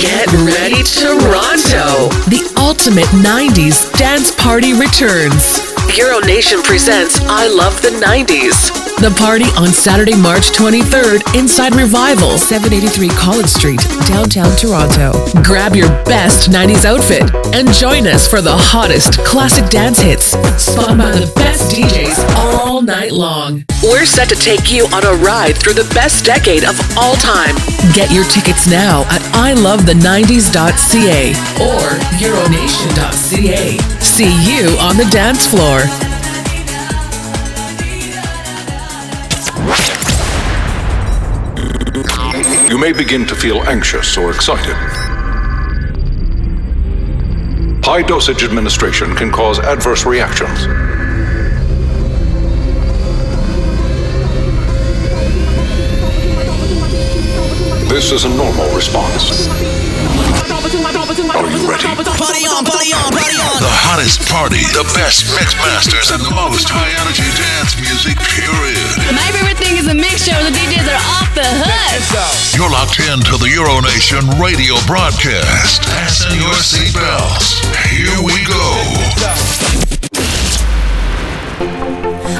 Get ready, Toronto! The ultimate 90s dance party returns. Euro Nation presents I Love the 90s. The party on Saturday, March 23rd, inside Revival, 783 College Street, downtown Toronto. Grab your best 90s outfit and join us for the hottest classic dance hits, spun by the best DJs all night long. We're set to take you on a ride through the best decade of all time. Get your tickets now at ILoveThe90s.ca or EuroNation.ca. See you on the dance floor. You may begin to feel anxious or excited. High dosage administration can cause adverse reactions. This is a normal response. Are you ready? Party on, party on, party on. The hottest party, the best mix masters, and the most high-energy dance music, period. My favorite thing is the mix show. The DJs are off the hook. You're locked in to the Euro Nation radio broadcast. Fasten your seatbelts. Here we go.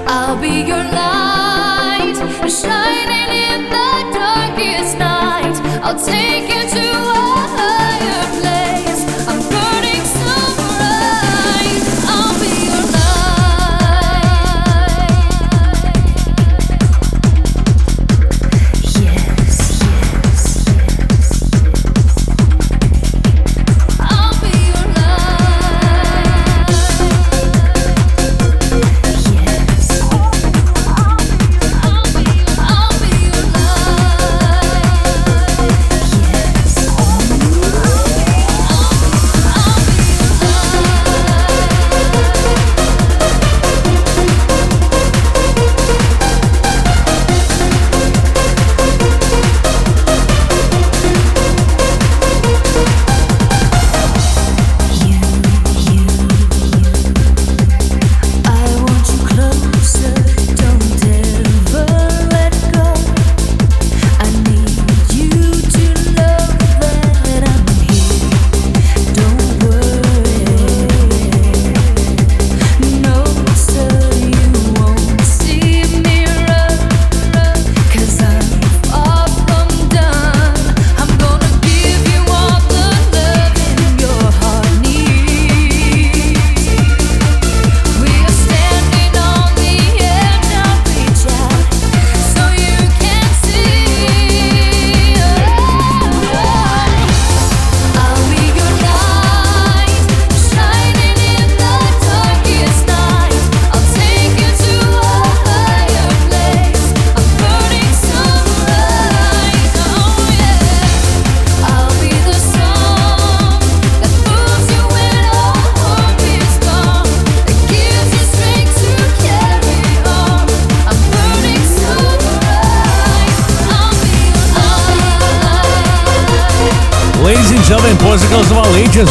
I'll be your light, shining in the darkest night. I'll take you to a higher place.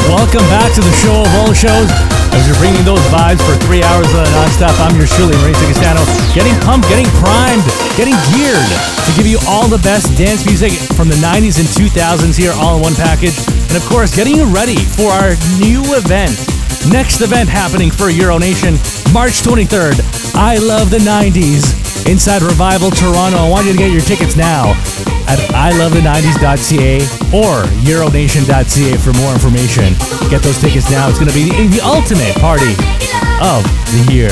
Welcome back to the show of all shows as you're bringing those vibes for 3 hours of non-stop. I'm your Shirley, Marisa Agostano, getting pumped, getting primed, getting geared to give you all the best dance music from the 90s and 2000s here all in one package. And of course, getting you ready for our new event. Next event happening for Euro Nation, March 23rd, I Love the 90s, inside Revival Toronto. I want you to get your tickets now at iLoveThe90s.ca or EuroNation.ca for more information. Get those tickets now. It's going to be the ultimate party of the year.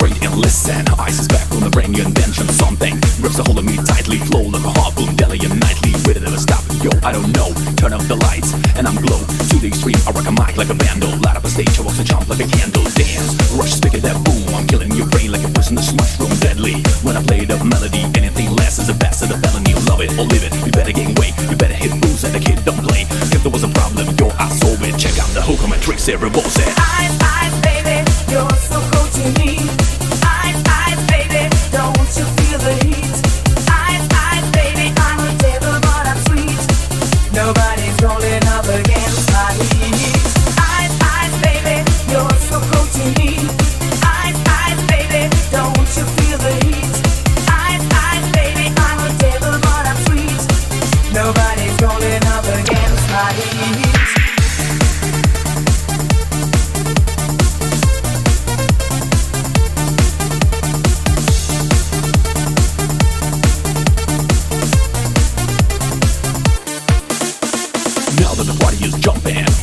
hurry and listen. Ice is back on the brain, your invention. Something grips a hold of me tightly. Flow like a harpoon, daily and nightly. Will it ever stop? Yo, I don't know. Turn off the lights and I'm glow to the extreme. I rock a mic like a vandal. Light up a stage, I walk to jump like a candle. Dance, rush, speaker that boom. I'm killing your brain like a poisonous mushroom. Deadly, when I play the melody. Anything less is a bastard, a felony. Love it or leave it, you better gain weight. You better hit moves and the kid don't play. If there was a problem, yo, I solve it. Check out the hook on my tricks, it revolves it. Eyes, baby, you're so cool to me. Eyes, baby, don't you feel the heat? Eyes, baby, I'm a devil but I'm sweet. Nobody's rolling up against my heat. Eyes, baby, you're so cool to me. Eyes, baby, don't you feel the heat? Eyes, baby, I'm a devil but I'm sweet. Nobody's rolling up against my heat.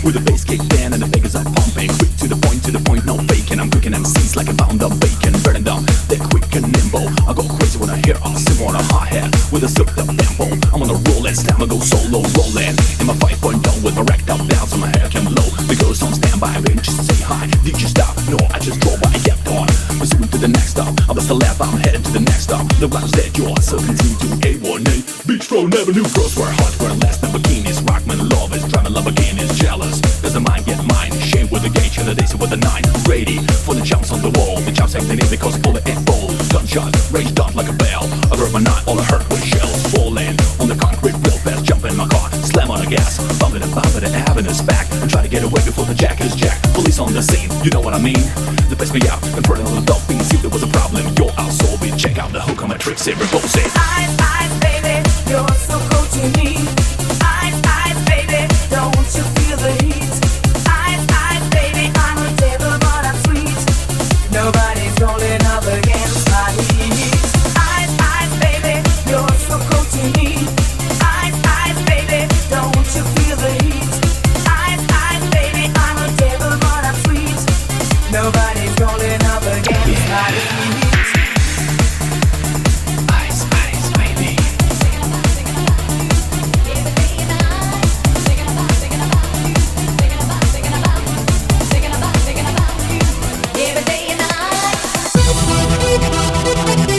With the bass kicked in and the fingers are pumping. Quick to the point, no faking. I'm cooking MCs like a pound of bacon. Burning them, they're quick and nimble. I go crazy when I hear a cymbal on a hi-hat with a souped up tempo. I'm on a roll, it's time I go solo rolling. In my 5.0 with my racked up down, so my hair can blow. The girls on standby, baby, just say hi. Did you stop? No, I just drove by, I kept on. Pursuing to the next stop. I was a lap, I'm headed to the next stop. The rhyme's dead, yo, I so continue to A18 Beachfront Avenue. Girls were hot, were last number bikinis. Rockman love is driving Lamborghini. Does the mind get mine? Shame with the gauge and the days with the nine. Ready for the jumps on the wall. The jumps acting in because all the info. Gunshot, rage dot like a bell. I broke my knot, all I hurt was shells falling on the concrete real fast. Jump in my car, slam on the gas. Bumping and bumping and having us back. And try to get away before the jack is jacked. Police on the scene, you know what I mean? They pissed me out and burning on the dolphin. See if there was a problem, yo, I'll solve it. Check out the hook on my tricks, every pose. Eyes, baby, you're so cool to me. Eyes, baby, don't you feel the heat? Eyes, baby, I'm a devil but I'm sweet. Nobody's rolling up against my heat. Eyes, baby, you're so cool to me. Eyes, baby, don't you feel the heat? Eyes, baby, I'm a devil but I'm sweet. Nobody's rolling up against my heat. We'll be right back.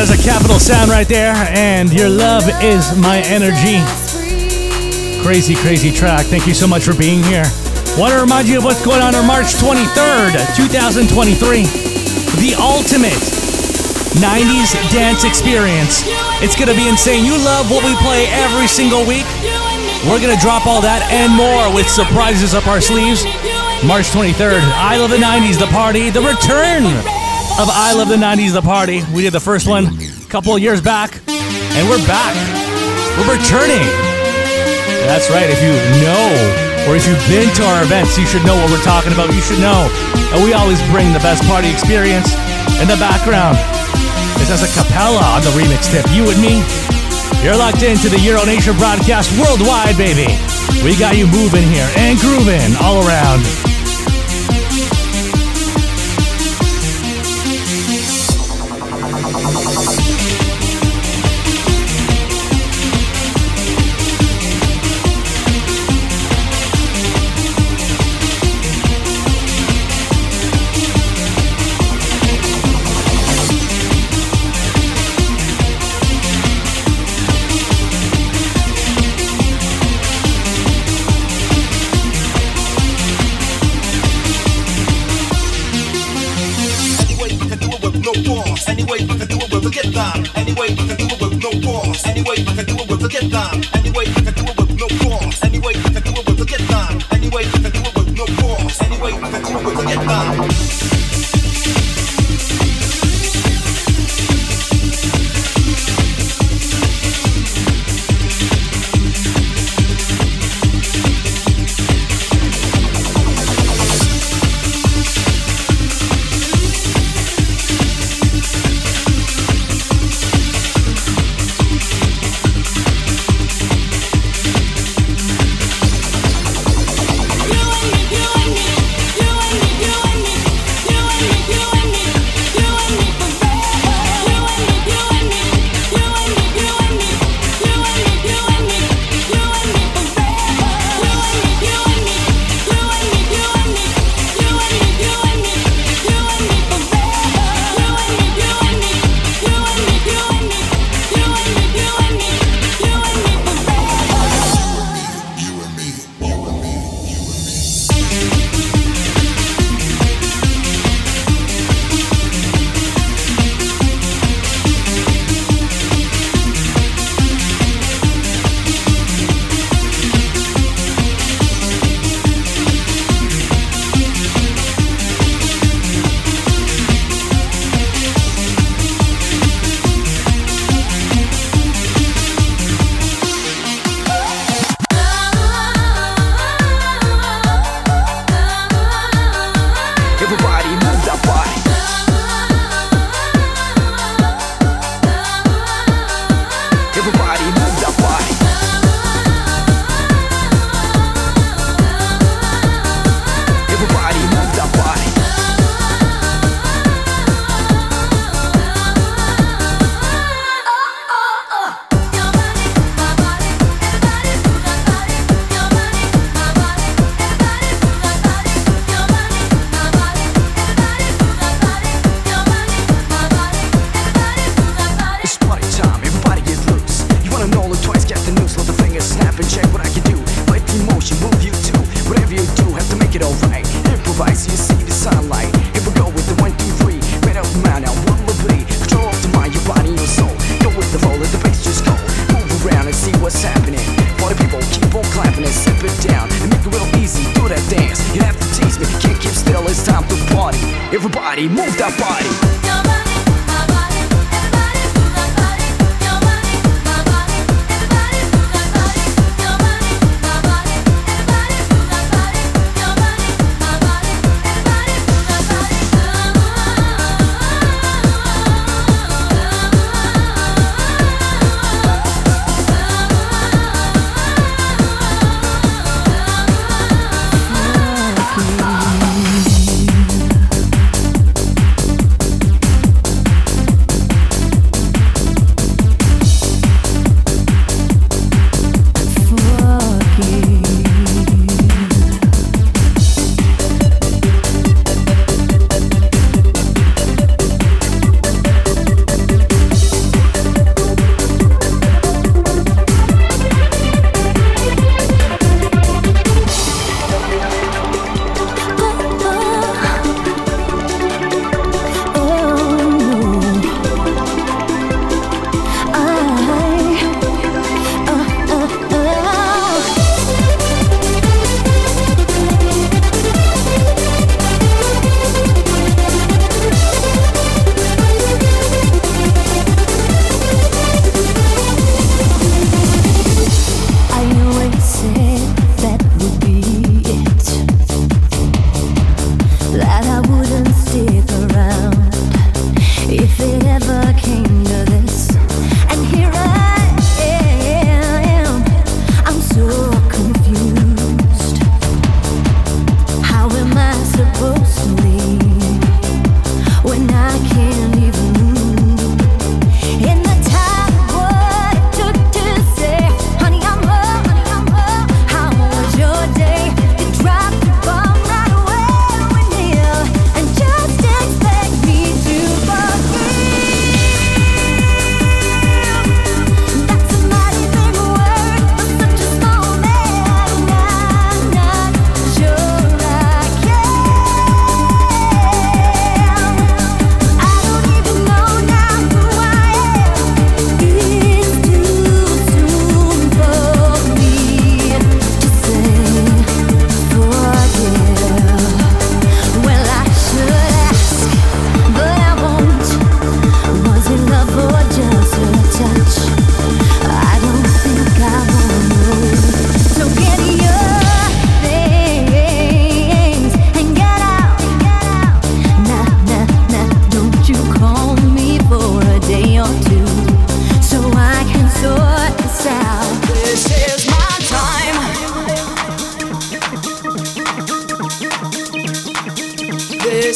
There's a capital sound right there, and Your Love Is My Energy. Crazy, crazy track. Thank you so much for being here. Want to remind you of what's going on March 23rd, 2023. The ultimate 90s dance experience. It's going to be insane. You love what we play every single week. We're going to drop all that and more with surprises up our sleeves. March 23rd, I Love the 90s, the party, the return of I Love the 90s, the party. We did the first one a couple of years back, and we're back. We're returning. That's right. If you know, or if you've been to our events, you should know what we're talking about. You should know that we always bring the best party experience in the background. It's as a cappella on the remix tip. You and me, you're locked into the Euro Nation broadcast worldwide, baby. We got you moving here and grooving all around.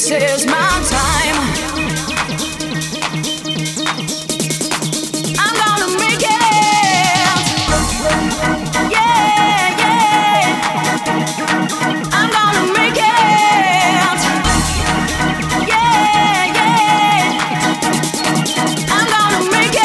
This is my time. I'm gonna make it. Yeah, yeah. I'm gonna make it. Yeah, yeah. I'm gonna make it.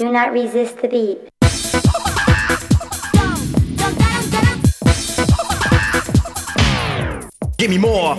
Do not resist the beat. Give me more.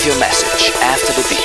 Leave your message after the beep.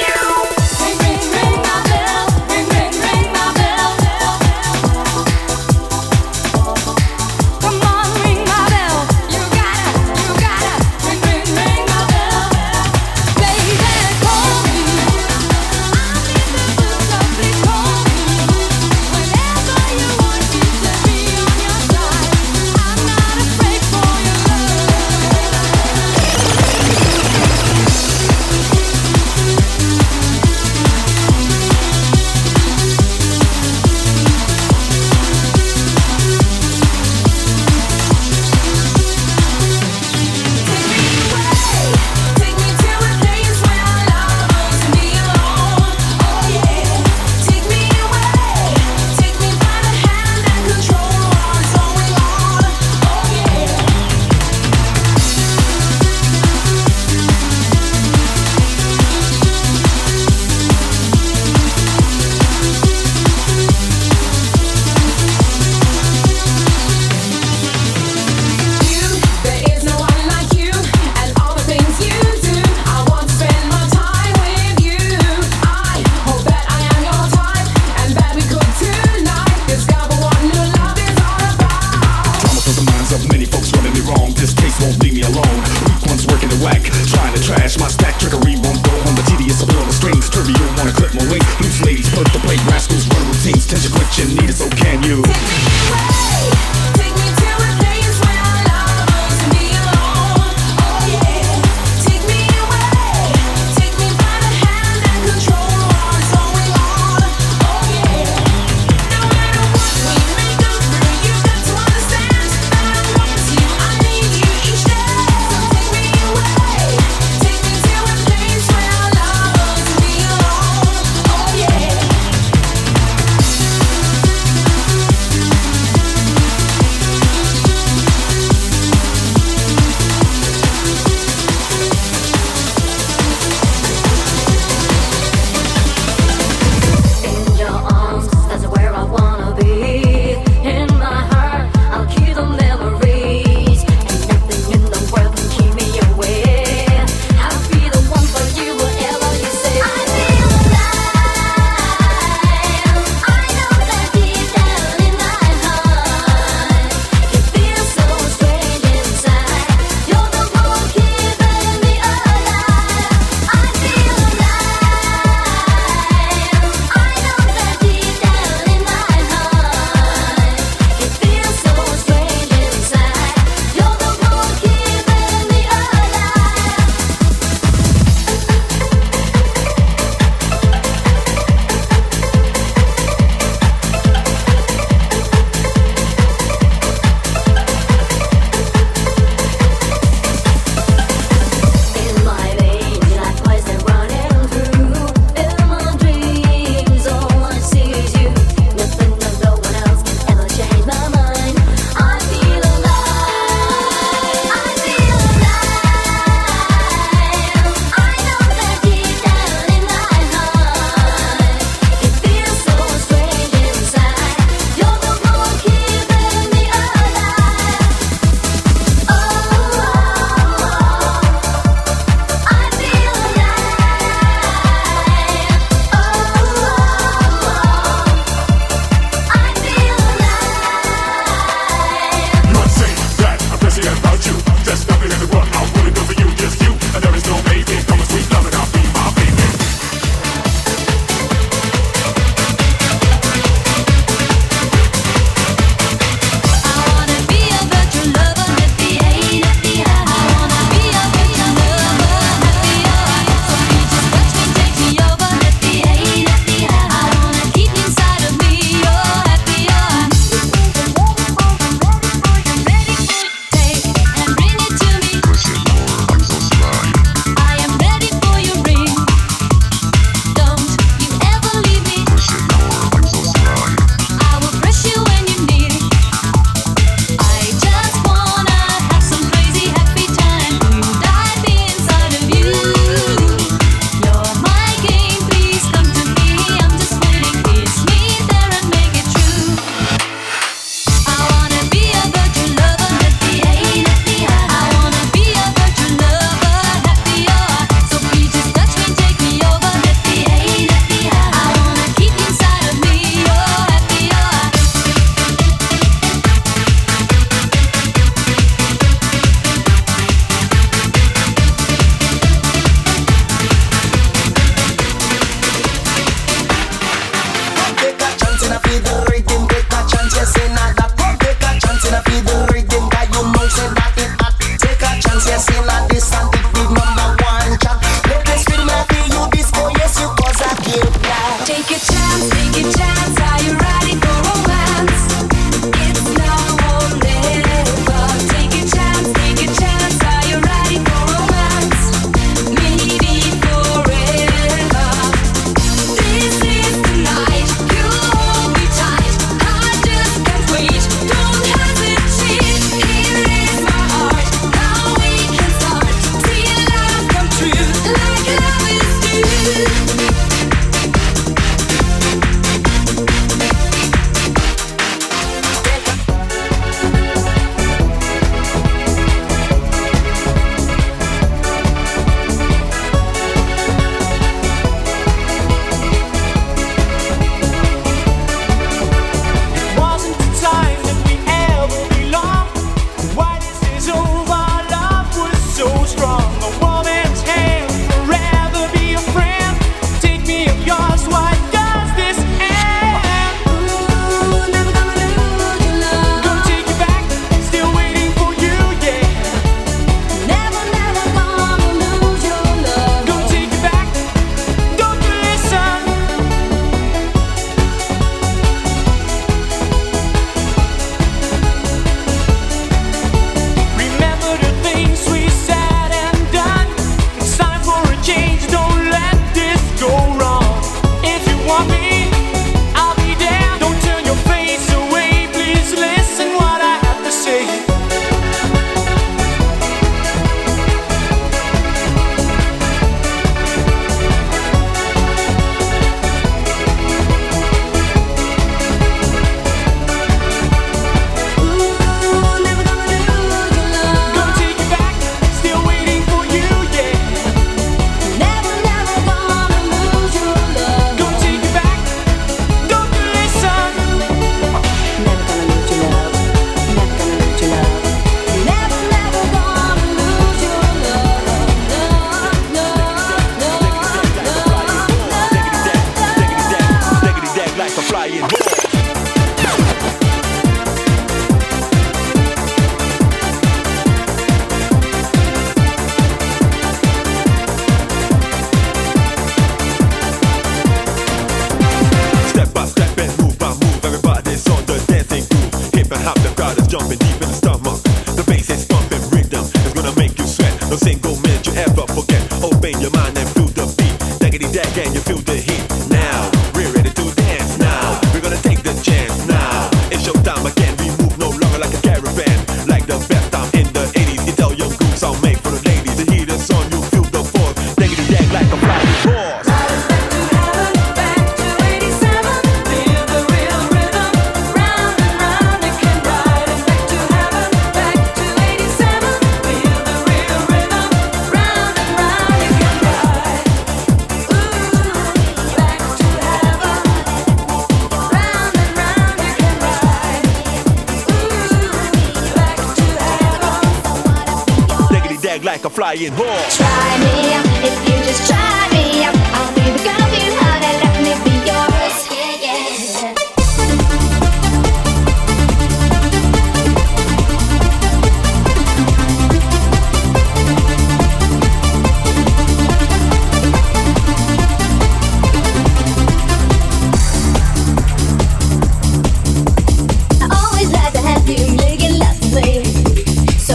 a flying ball. Try me out, if you just try me out, I'll be the girl you love and let me be yours. Yeah, yeah.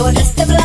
Rhythms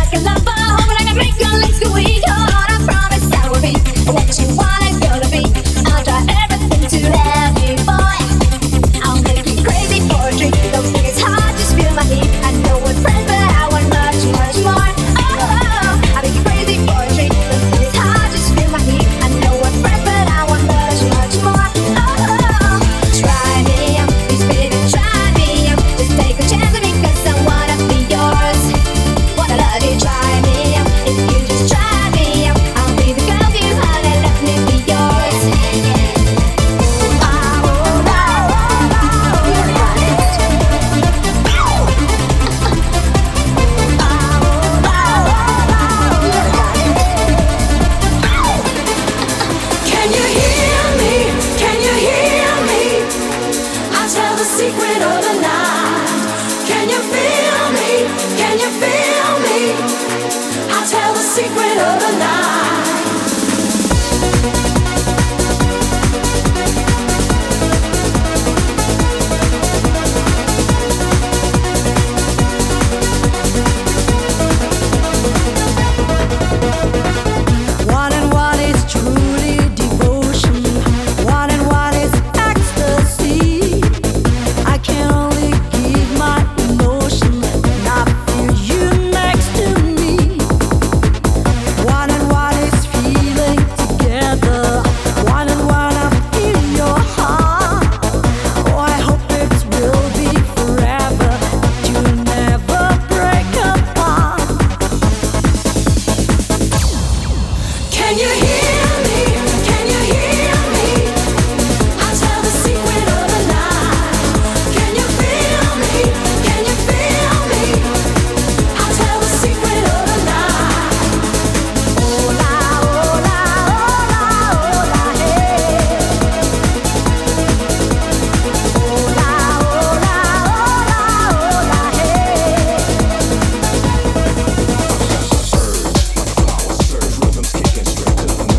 kicking straight to the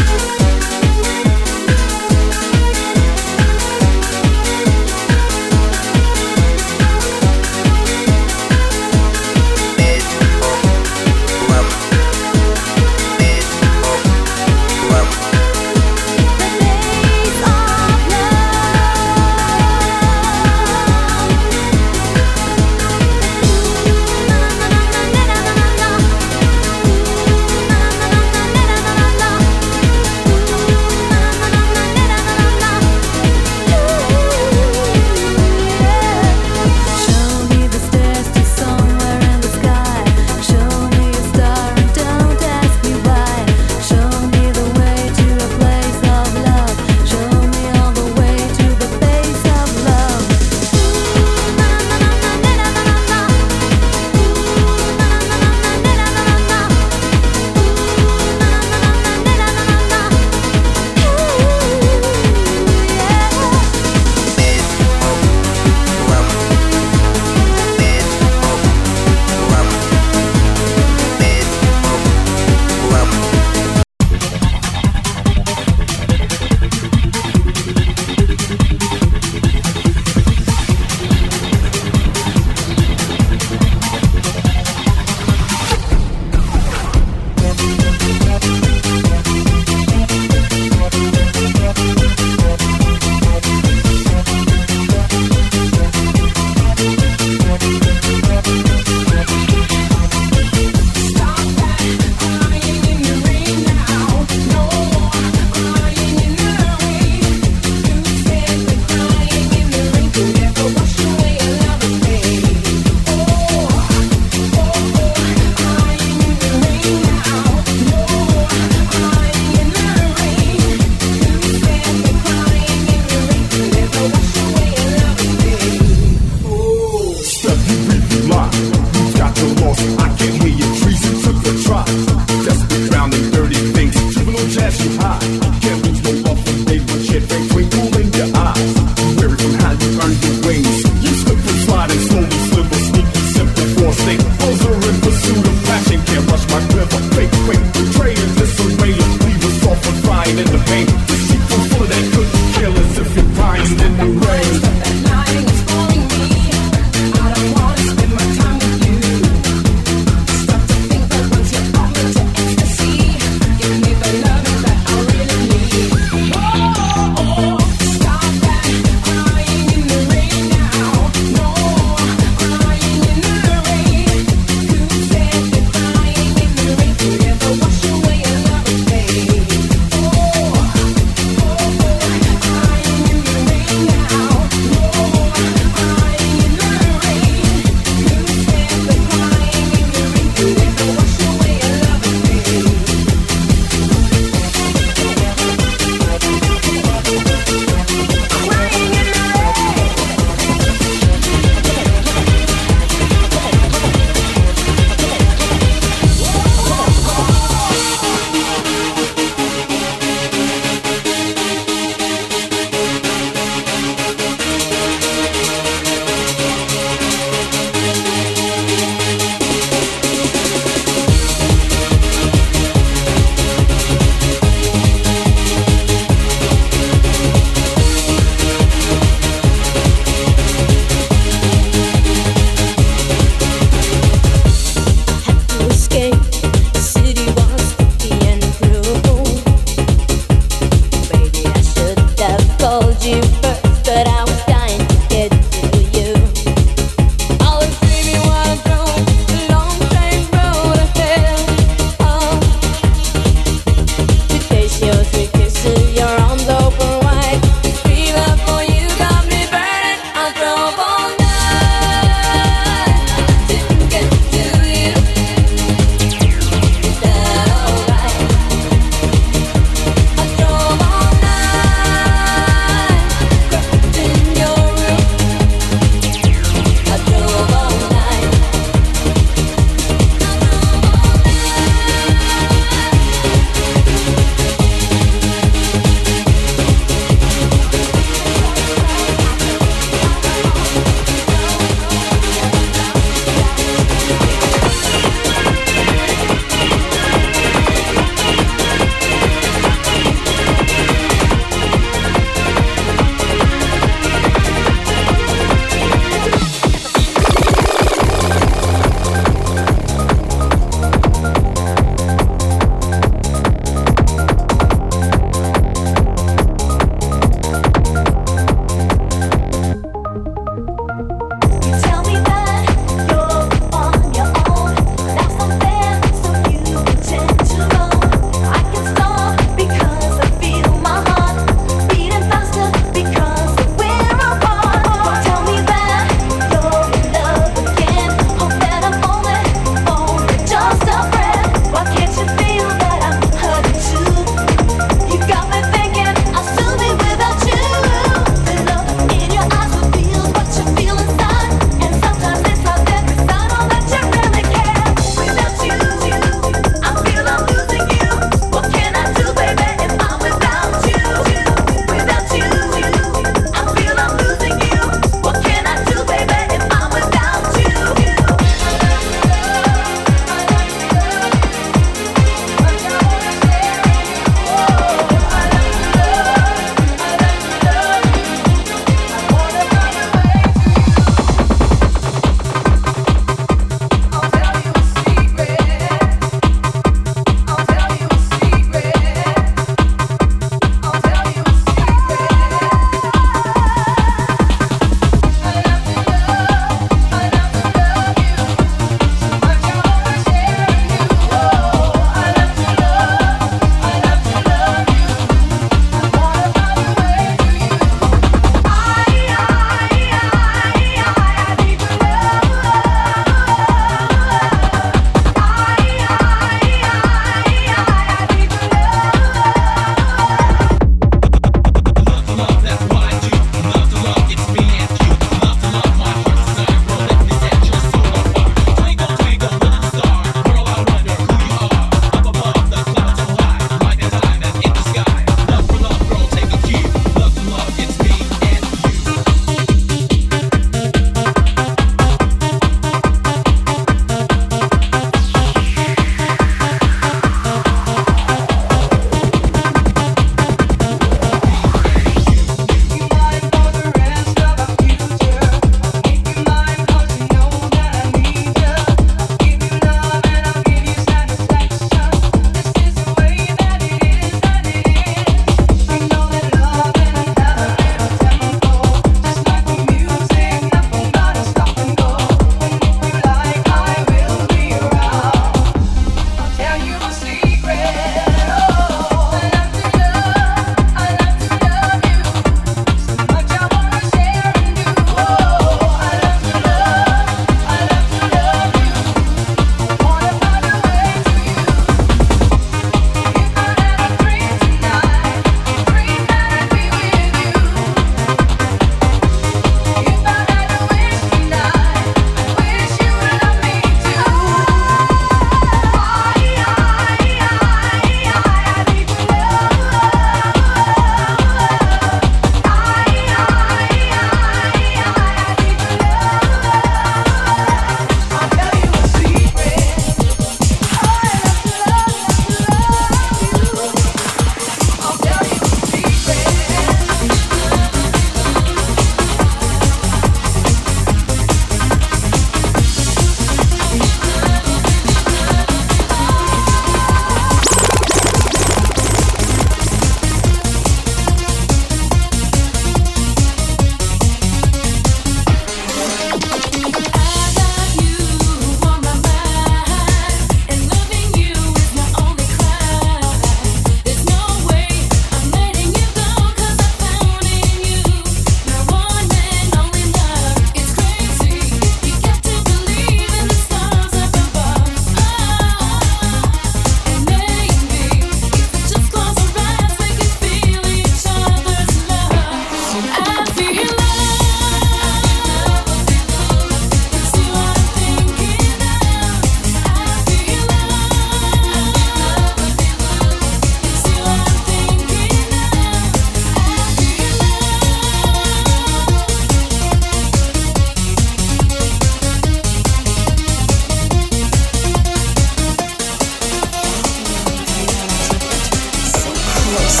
Again.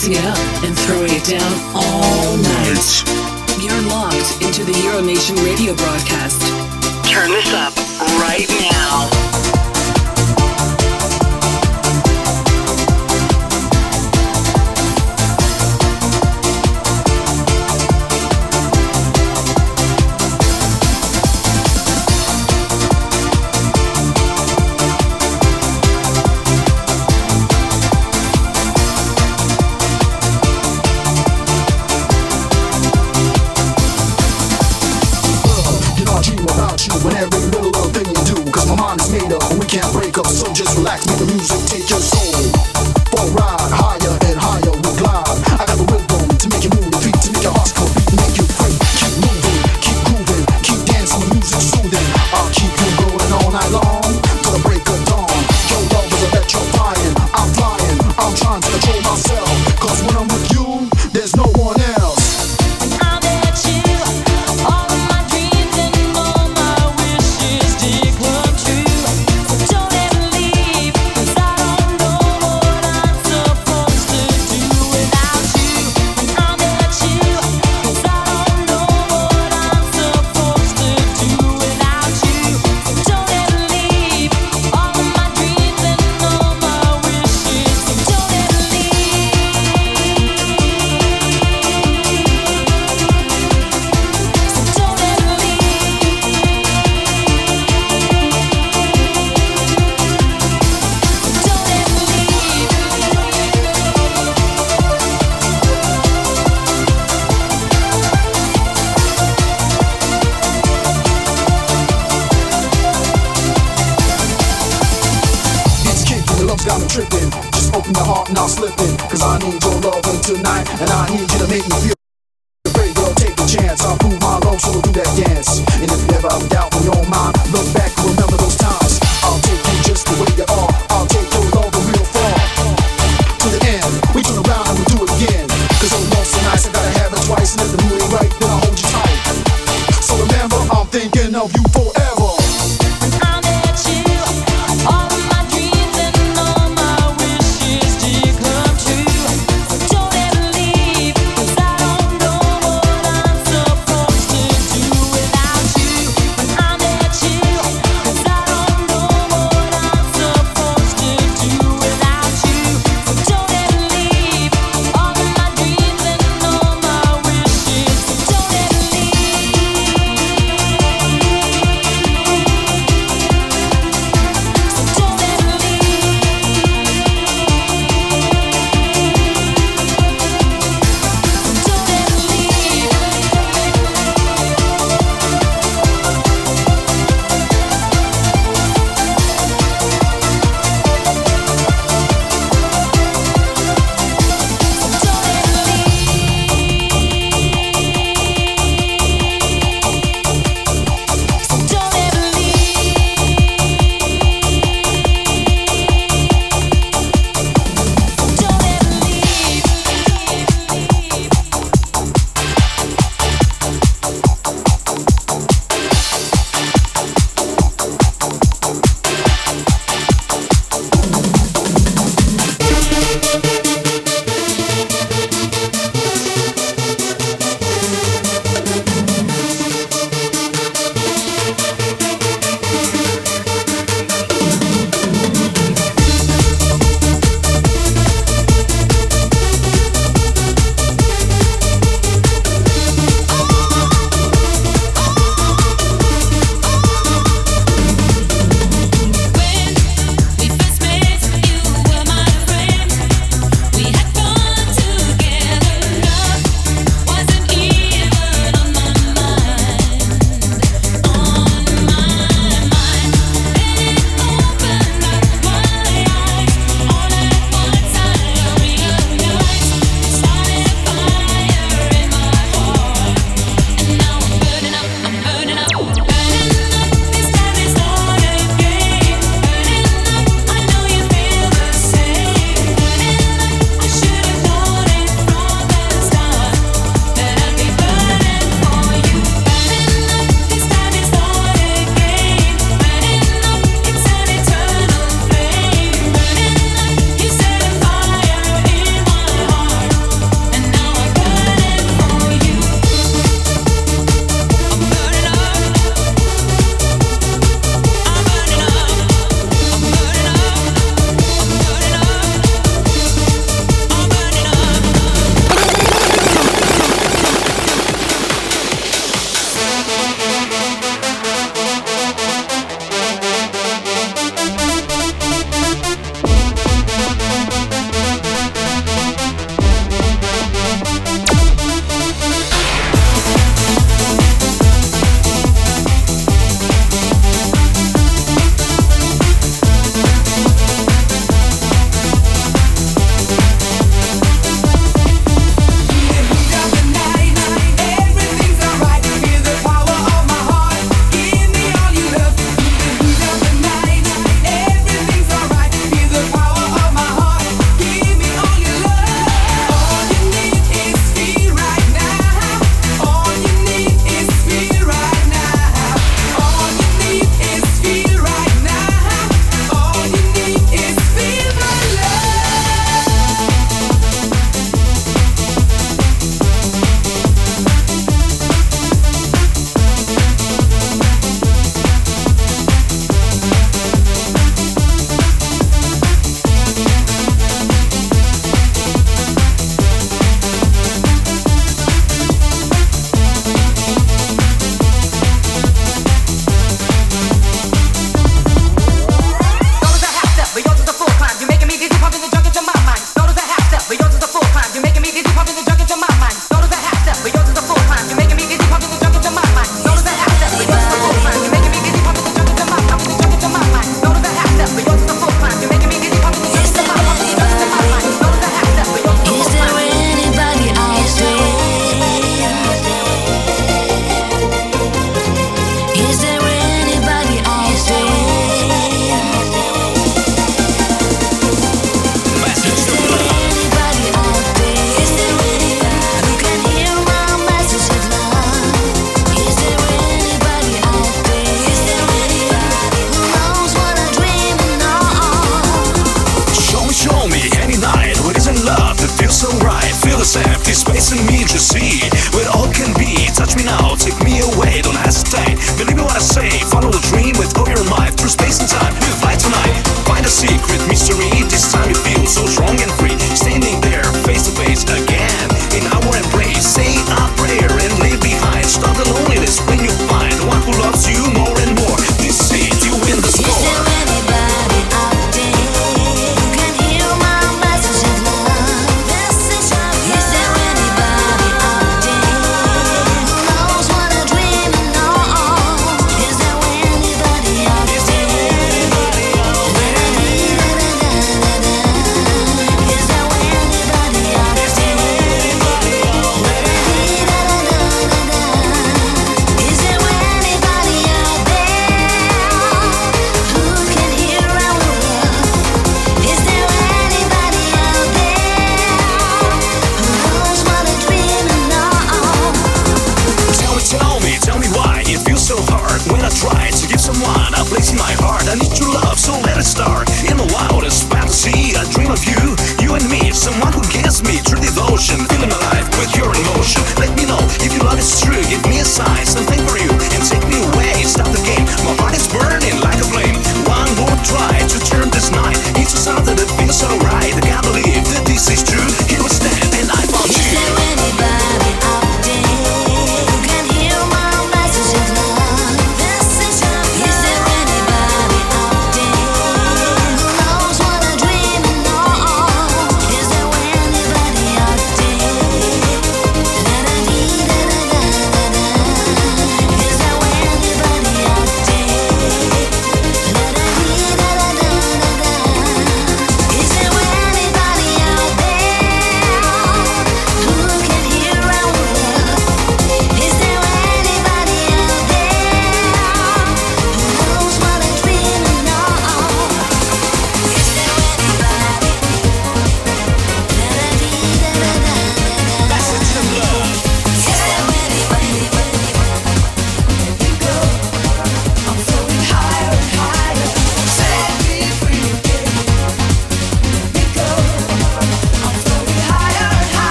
mixing it up and throwing it down all night. You're locked into the Euro Nation radio broadcast. Turn this up right now. see where all can be. Touch me now, take me away, don't hesitate. Believe me when I say, follow the dream with all your might. Through space and time, we'll fly tonight. Find a secret mystery, this time you feel so strong and free. Standing there, face to face again, in our embrace. Say a prayer and leave behind. Stop the loneliness when you find the one who loves you more and more. This seed you in the score.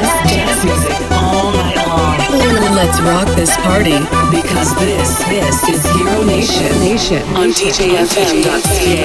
best dance music all night long. Let's rock this party, because this is Euro Nation on DJFM.ca.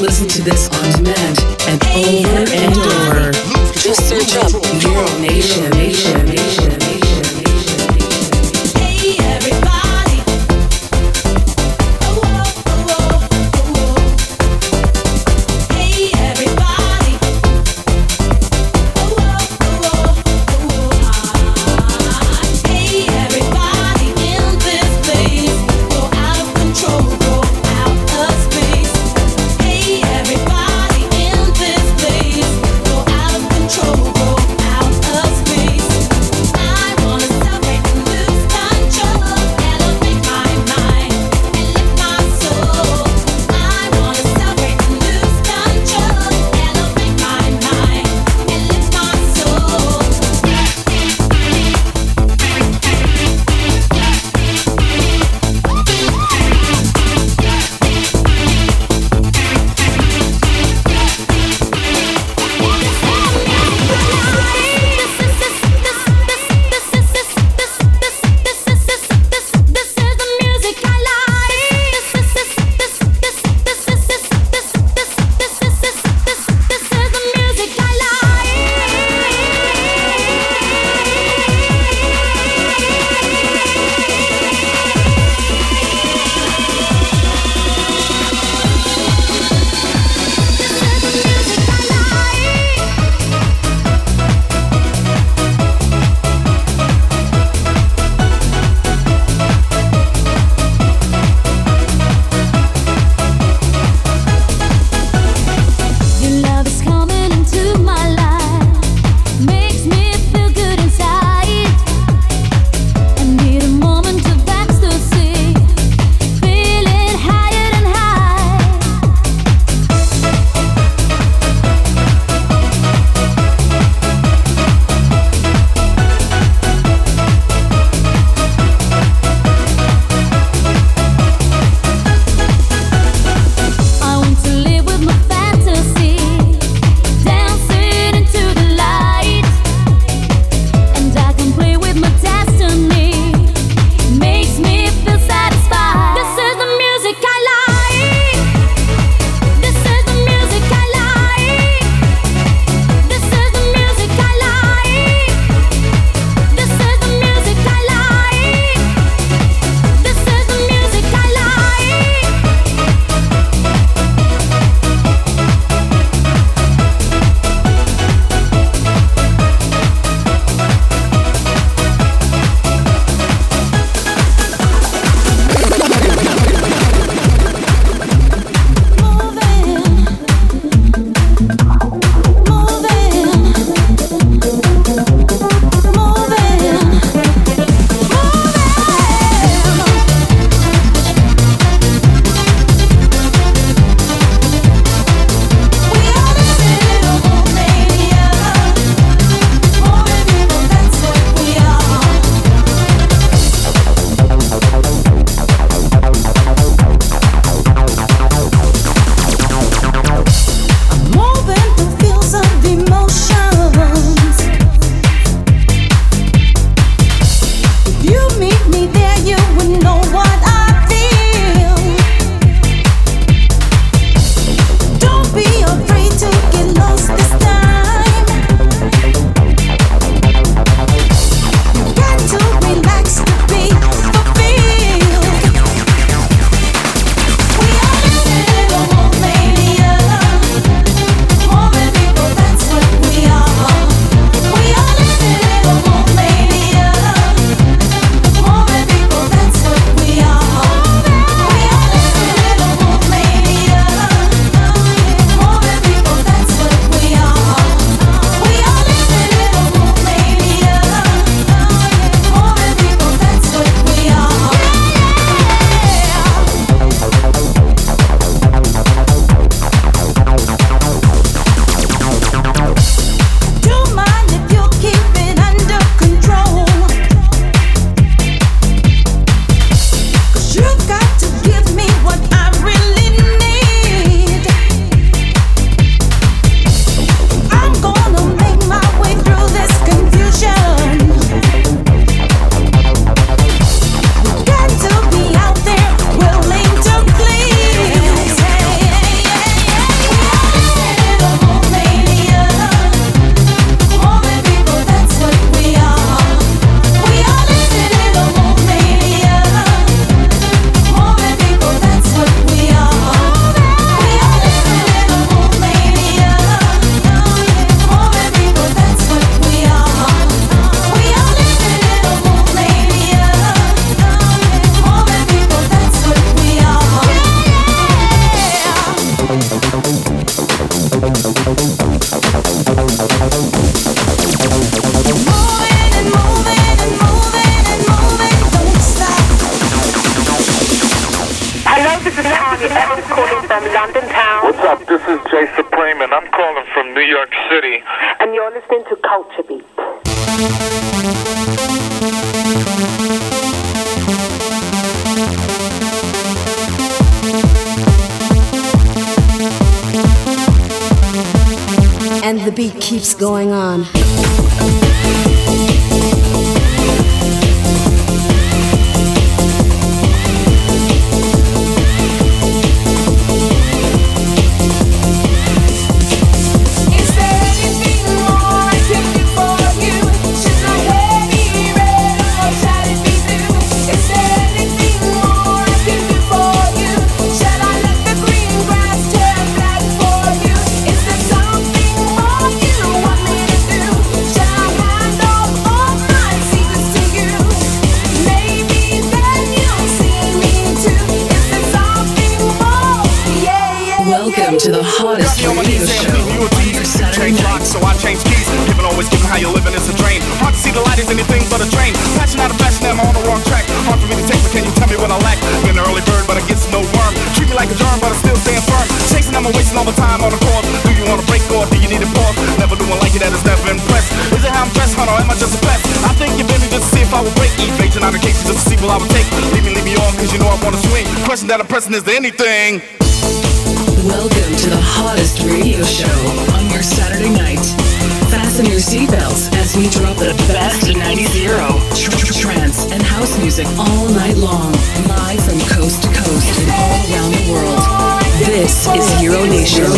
Listen to this on demand and over and over. Going on. That I'm pressing is anything. Welcome to the hottest radio show on your Saturday night. Fasten your seatbelts as we drop the best 90s Euro, trance, and house music all night long, live from coast to coast and all around the world. This is Euro Nation.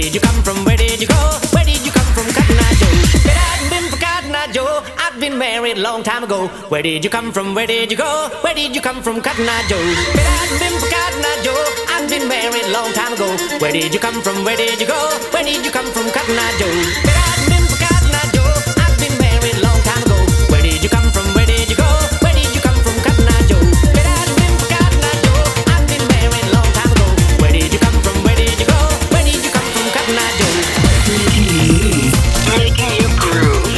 did you come from? Where did you go? Where did you come from, Cotton Eye Joe? Said I've been from Cotton Eye Joe. I've been married a long time ago. Where did you come from? Where did you go? Where did you come from, Cotton Eye Joe? Said I've been from Cotton Eye Joe. I've been married a long time ago. Where did you come from? Where did you go? Where did you come from, Cotton Eye Joe? Said I've been from Cotton Eye Joe. I've been married a long time ago. Where did you come from? Where did you go? Where did you come from, Cotton Eye Joe? Said I've been from Cotton Eye Joe. I've been married a long time ago. Where did you come from? Where did you go? Where did you come from, Cotton Eye Joe? Making you groove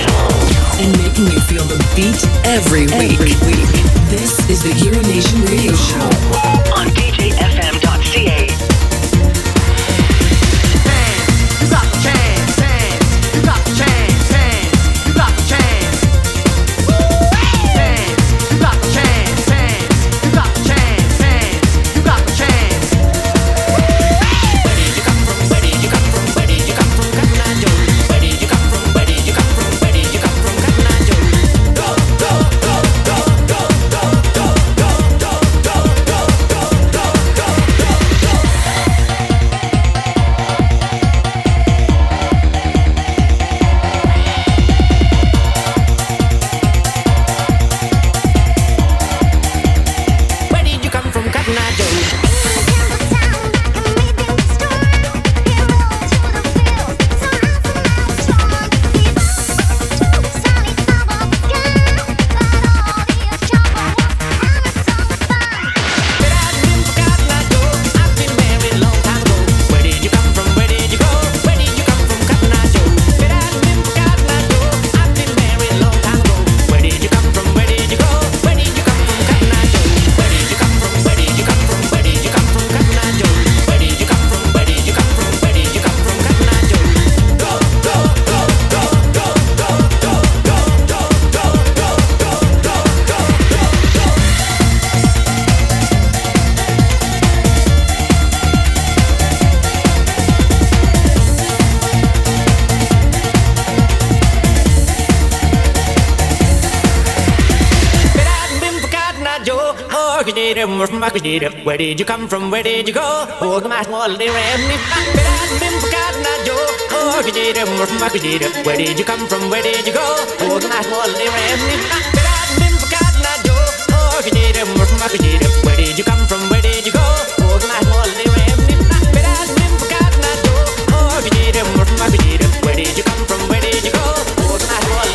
and making you feel the beat every week. This is the Euro Nation Radio Show on DJFM.ca. Where did you come from? Where did you go? Oh, my small dear, I've been from Cotton Eye Joe. Oh, where did you come from? Where did you go? Oh, my small dear, I've been from Cotton Eye Joe. Oh, where did you come from? Where did you go? Oh, my small dear, I've been from Cotton Eye Joe. Oh, where did you come from? Where did you go? Oh, my small dear.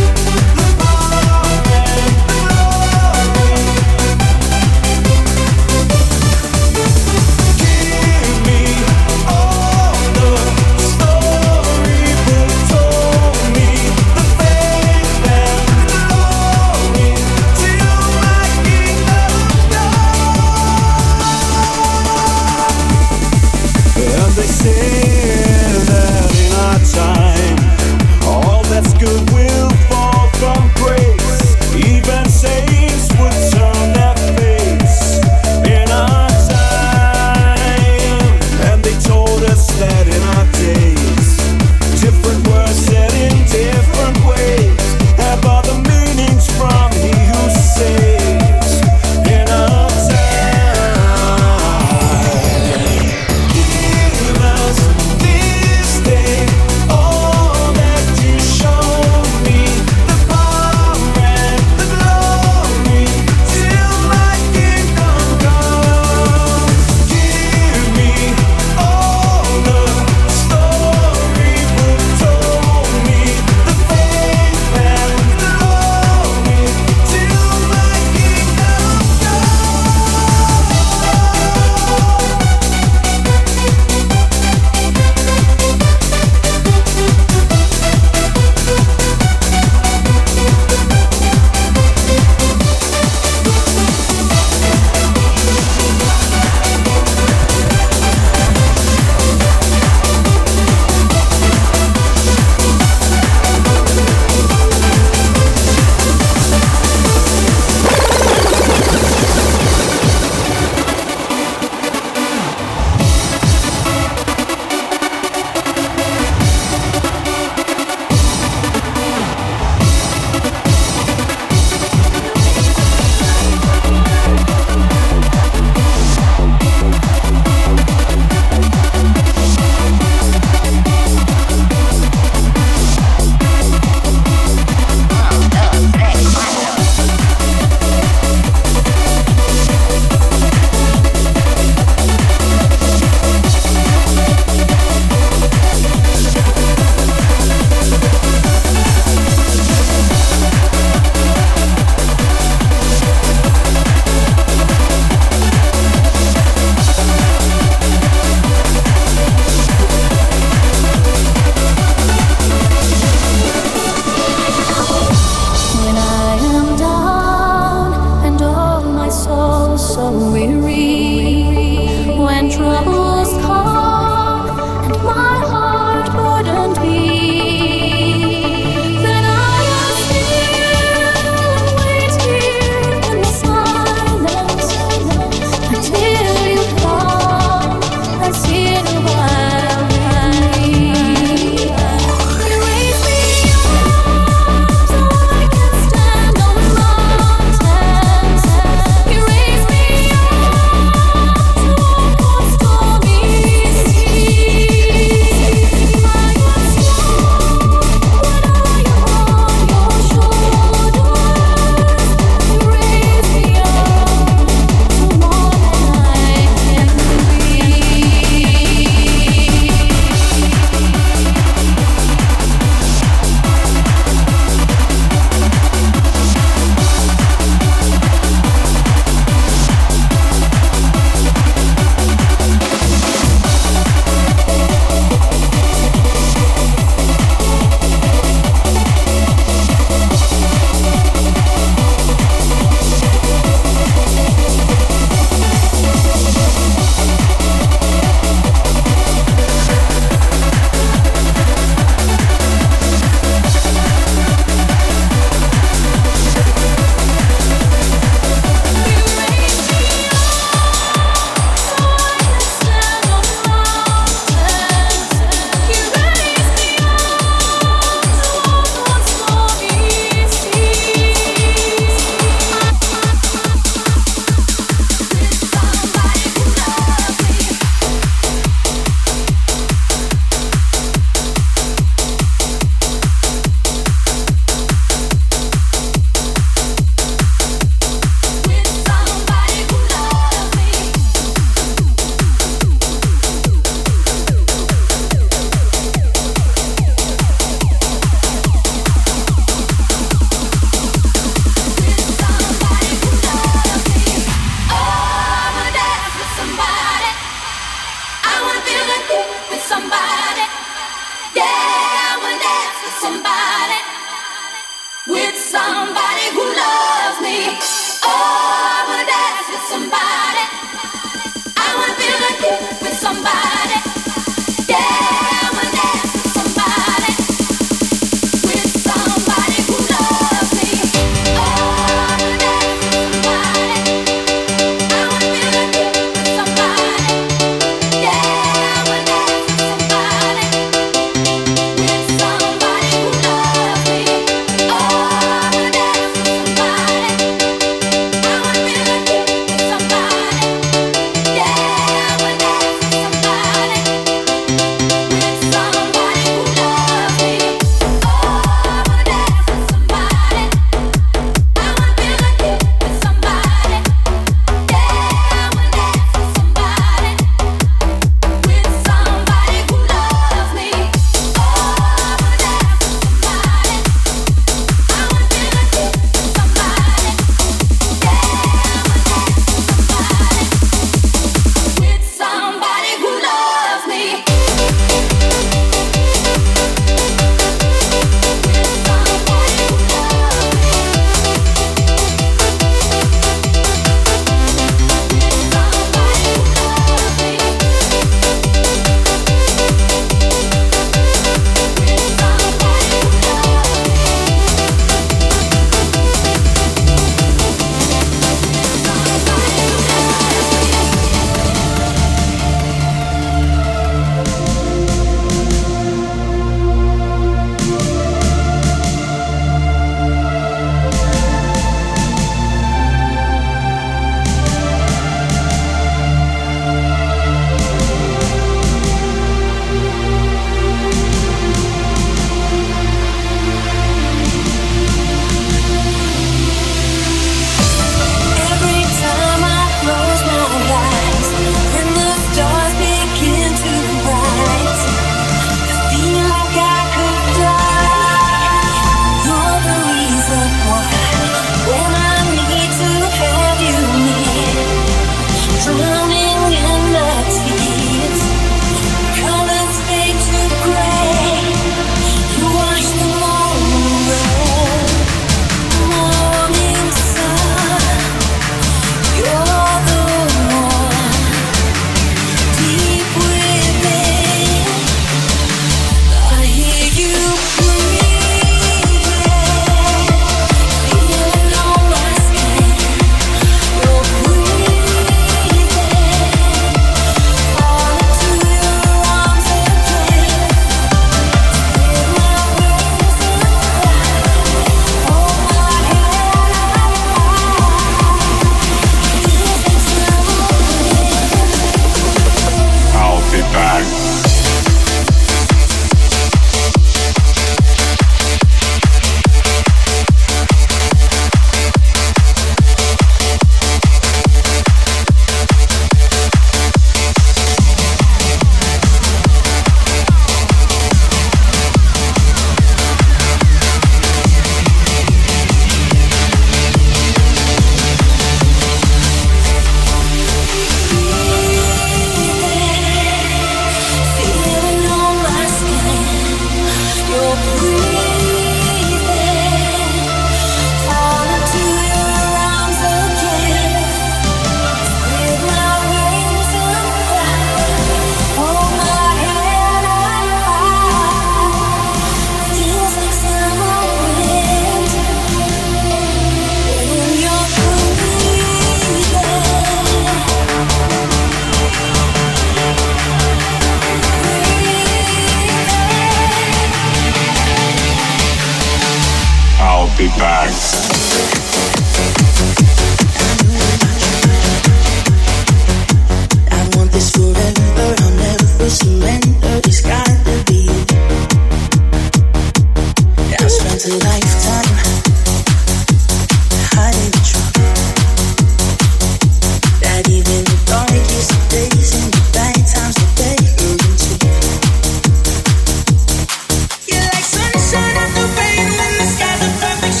You're like sunshine on the rain when the sky's a perfect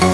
shade.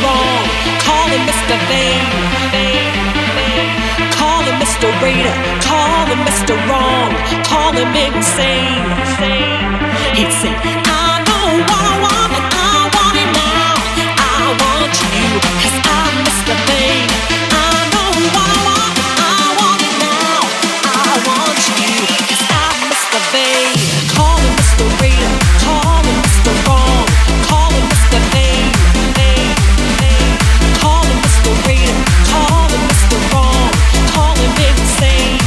wrong. Call him Mr. Vain. Call him Mr. Raider. Call him Mr. Wrong. Call him insane. He'd say, I know what I want and I want it now. I want you because I'm Mr. Vain. I know what I want and I want it now. I want you because I'm Mr. Vain. Call him Mr. Raider. Call him Mr. Wrong. Call him Mr. Vain. Call him Mr. Raider. Call him Mr. Wrong. Call him insane.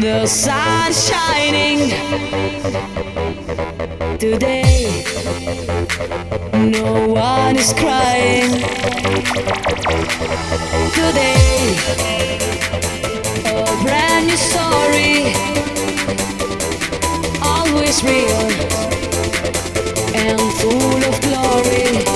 The sun shining today. No one is crying today. A brand new story, always real and full of glory.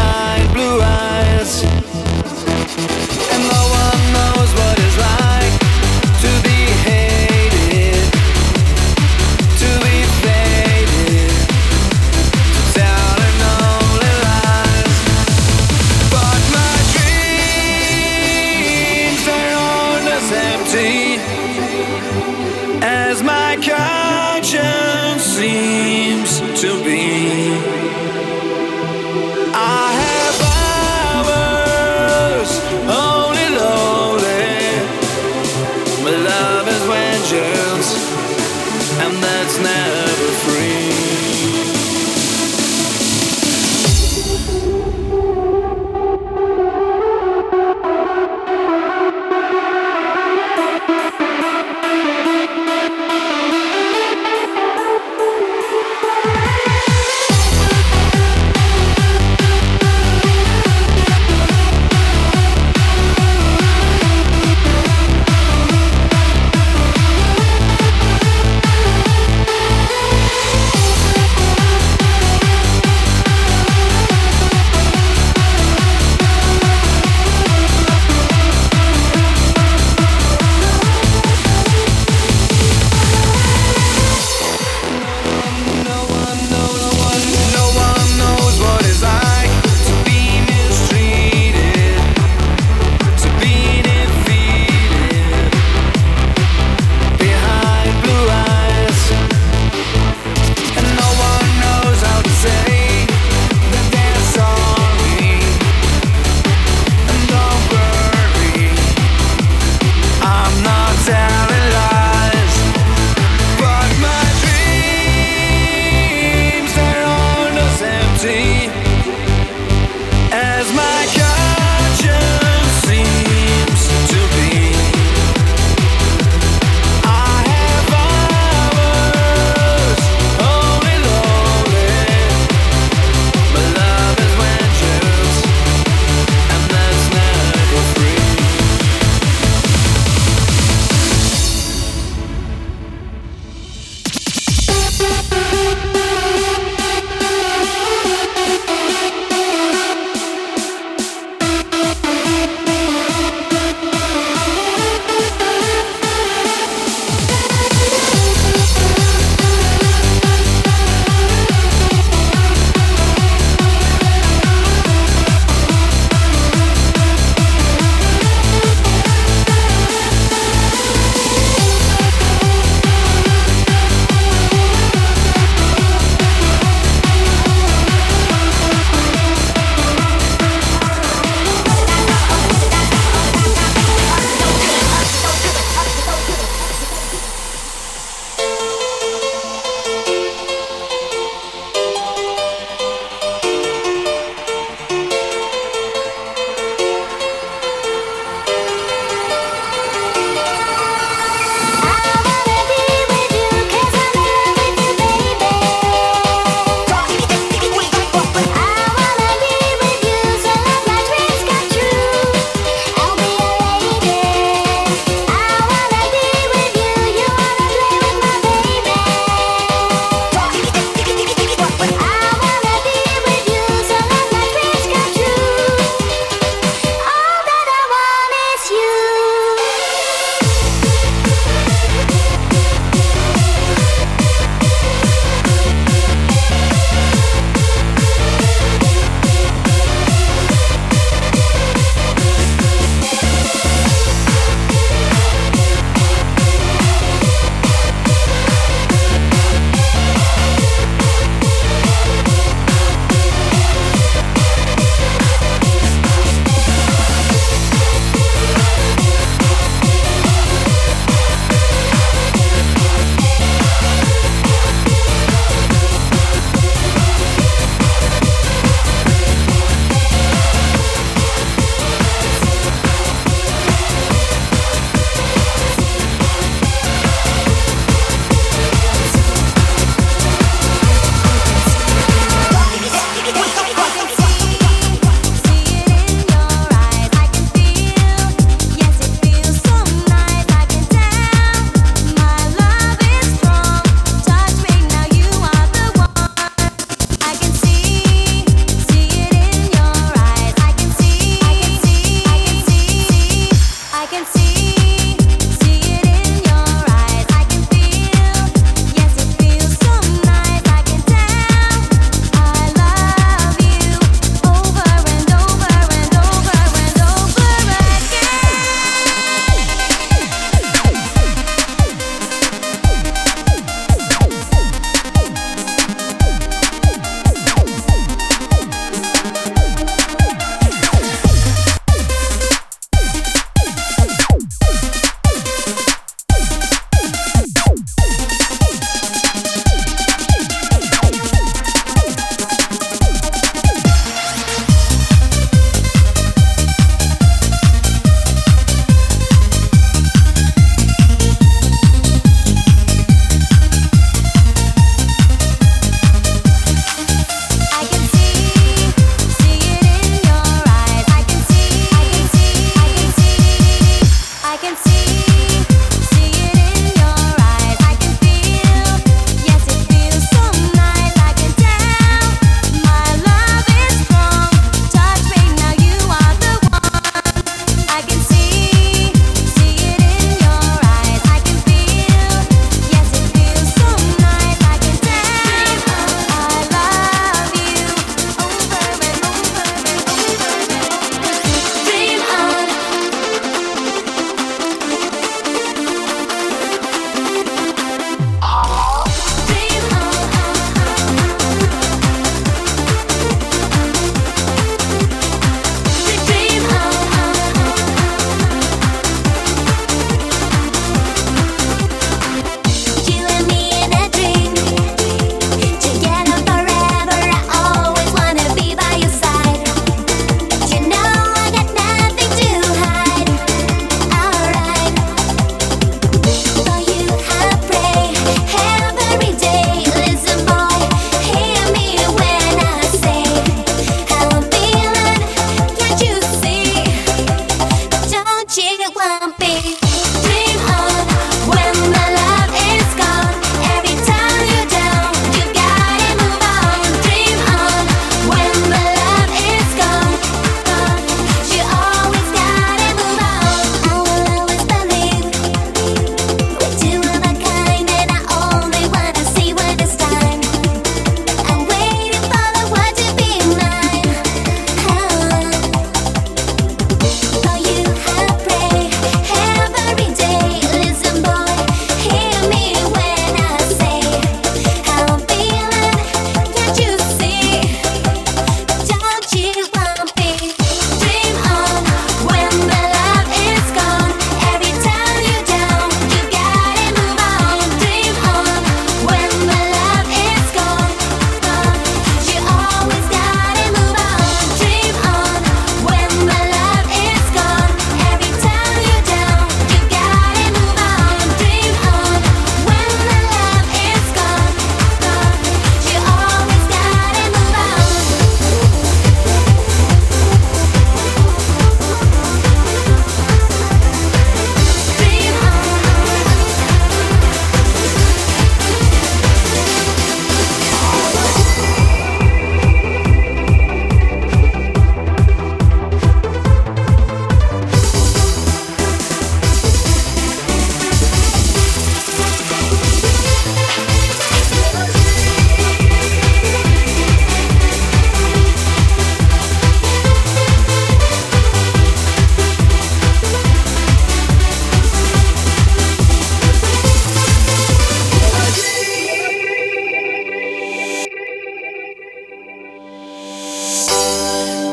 behind blue eyes. And no one knows what it's like to be hated, to be faded, to telling only lies. But my dreams are all as empty as my conscience seems to be.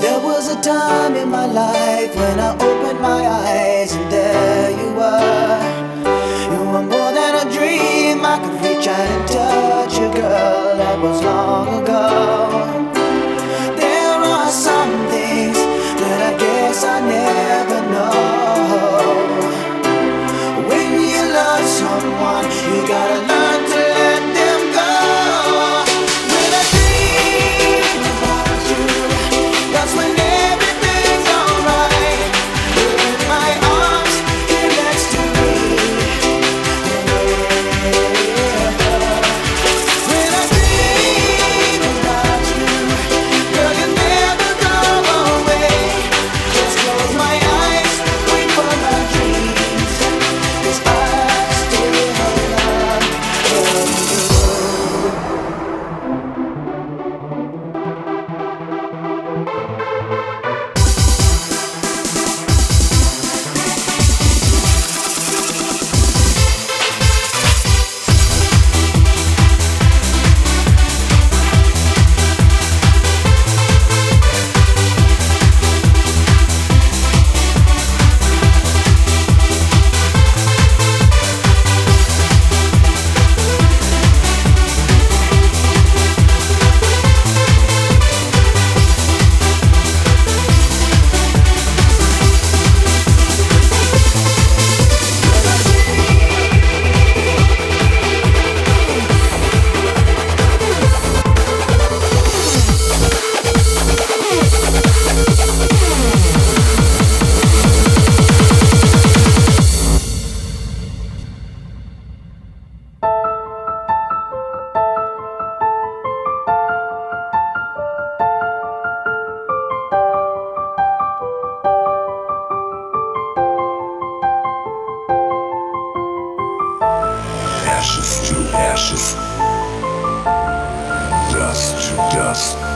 There was a time in my life when I opened my eyes and there you were. You were more than a dream, I could reach out and touch you, girl, that was long ago. There are some things that I guess I never know. When you love someone, you gotta learn to let them go. Ashes to ashes, dust to dust.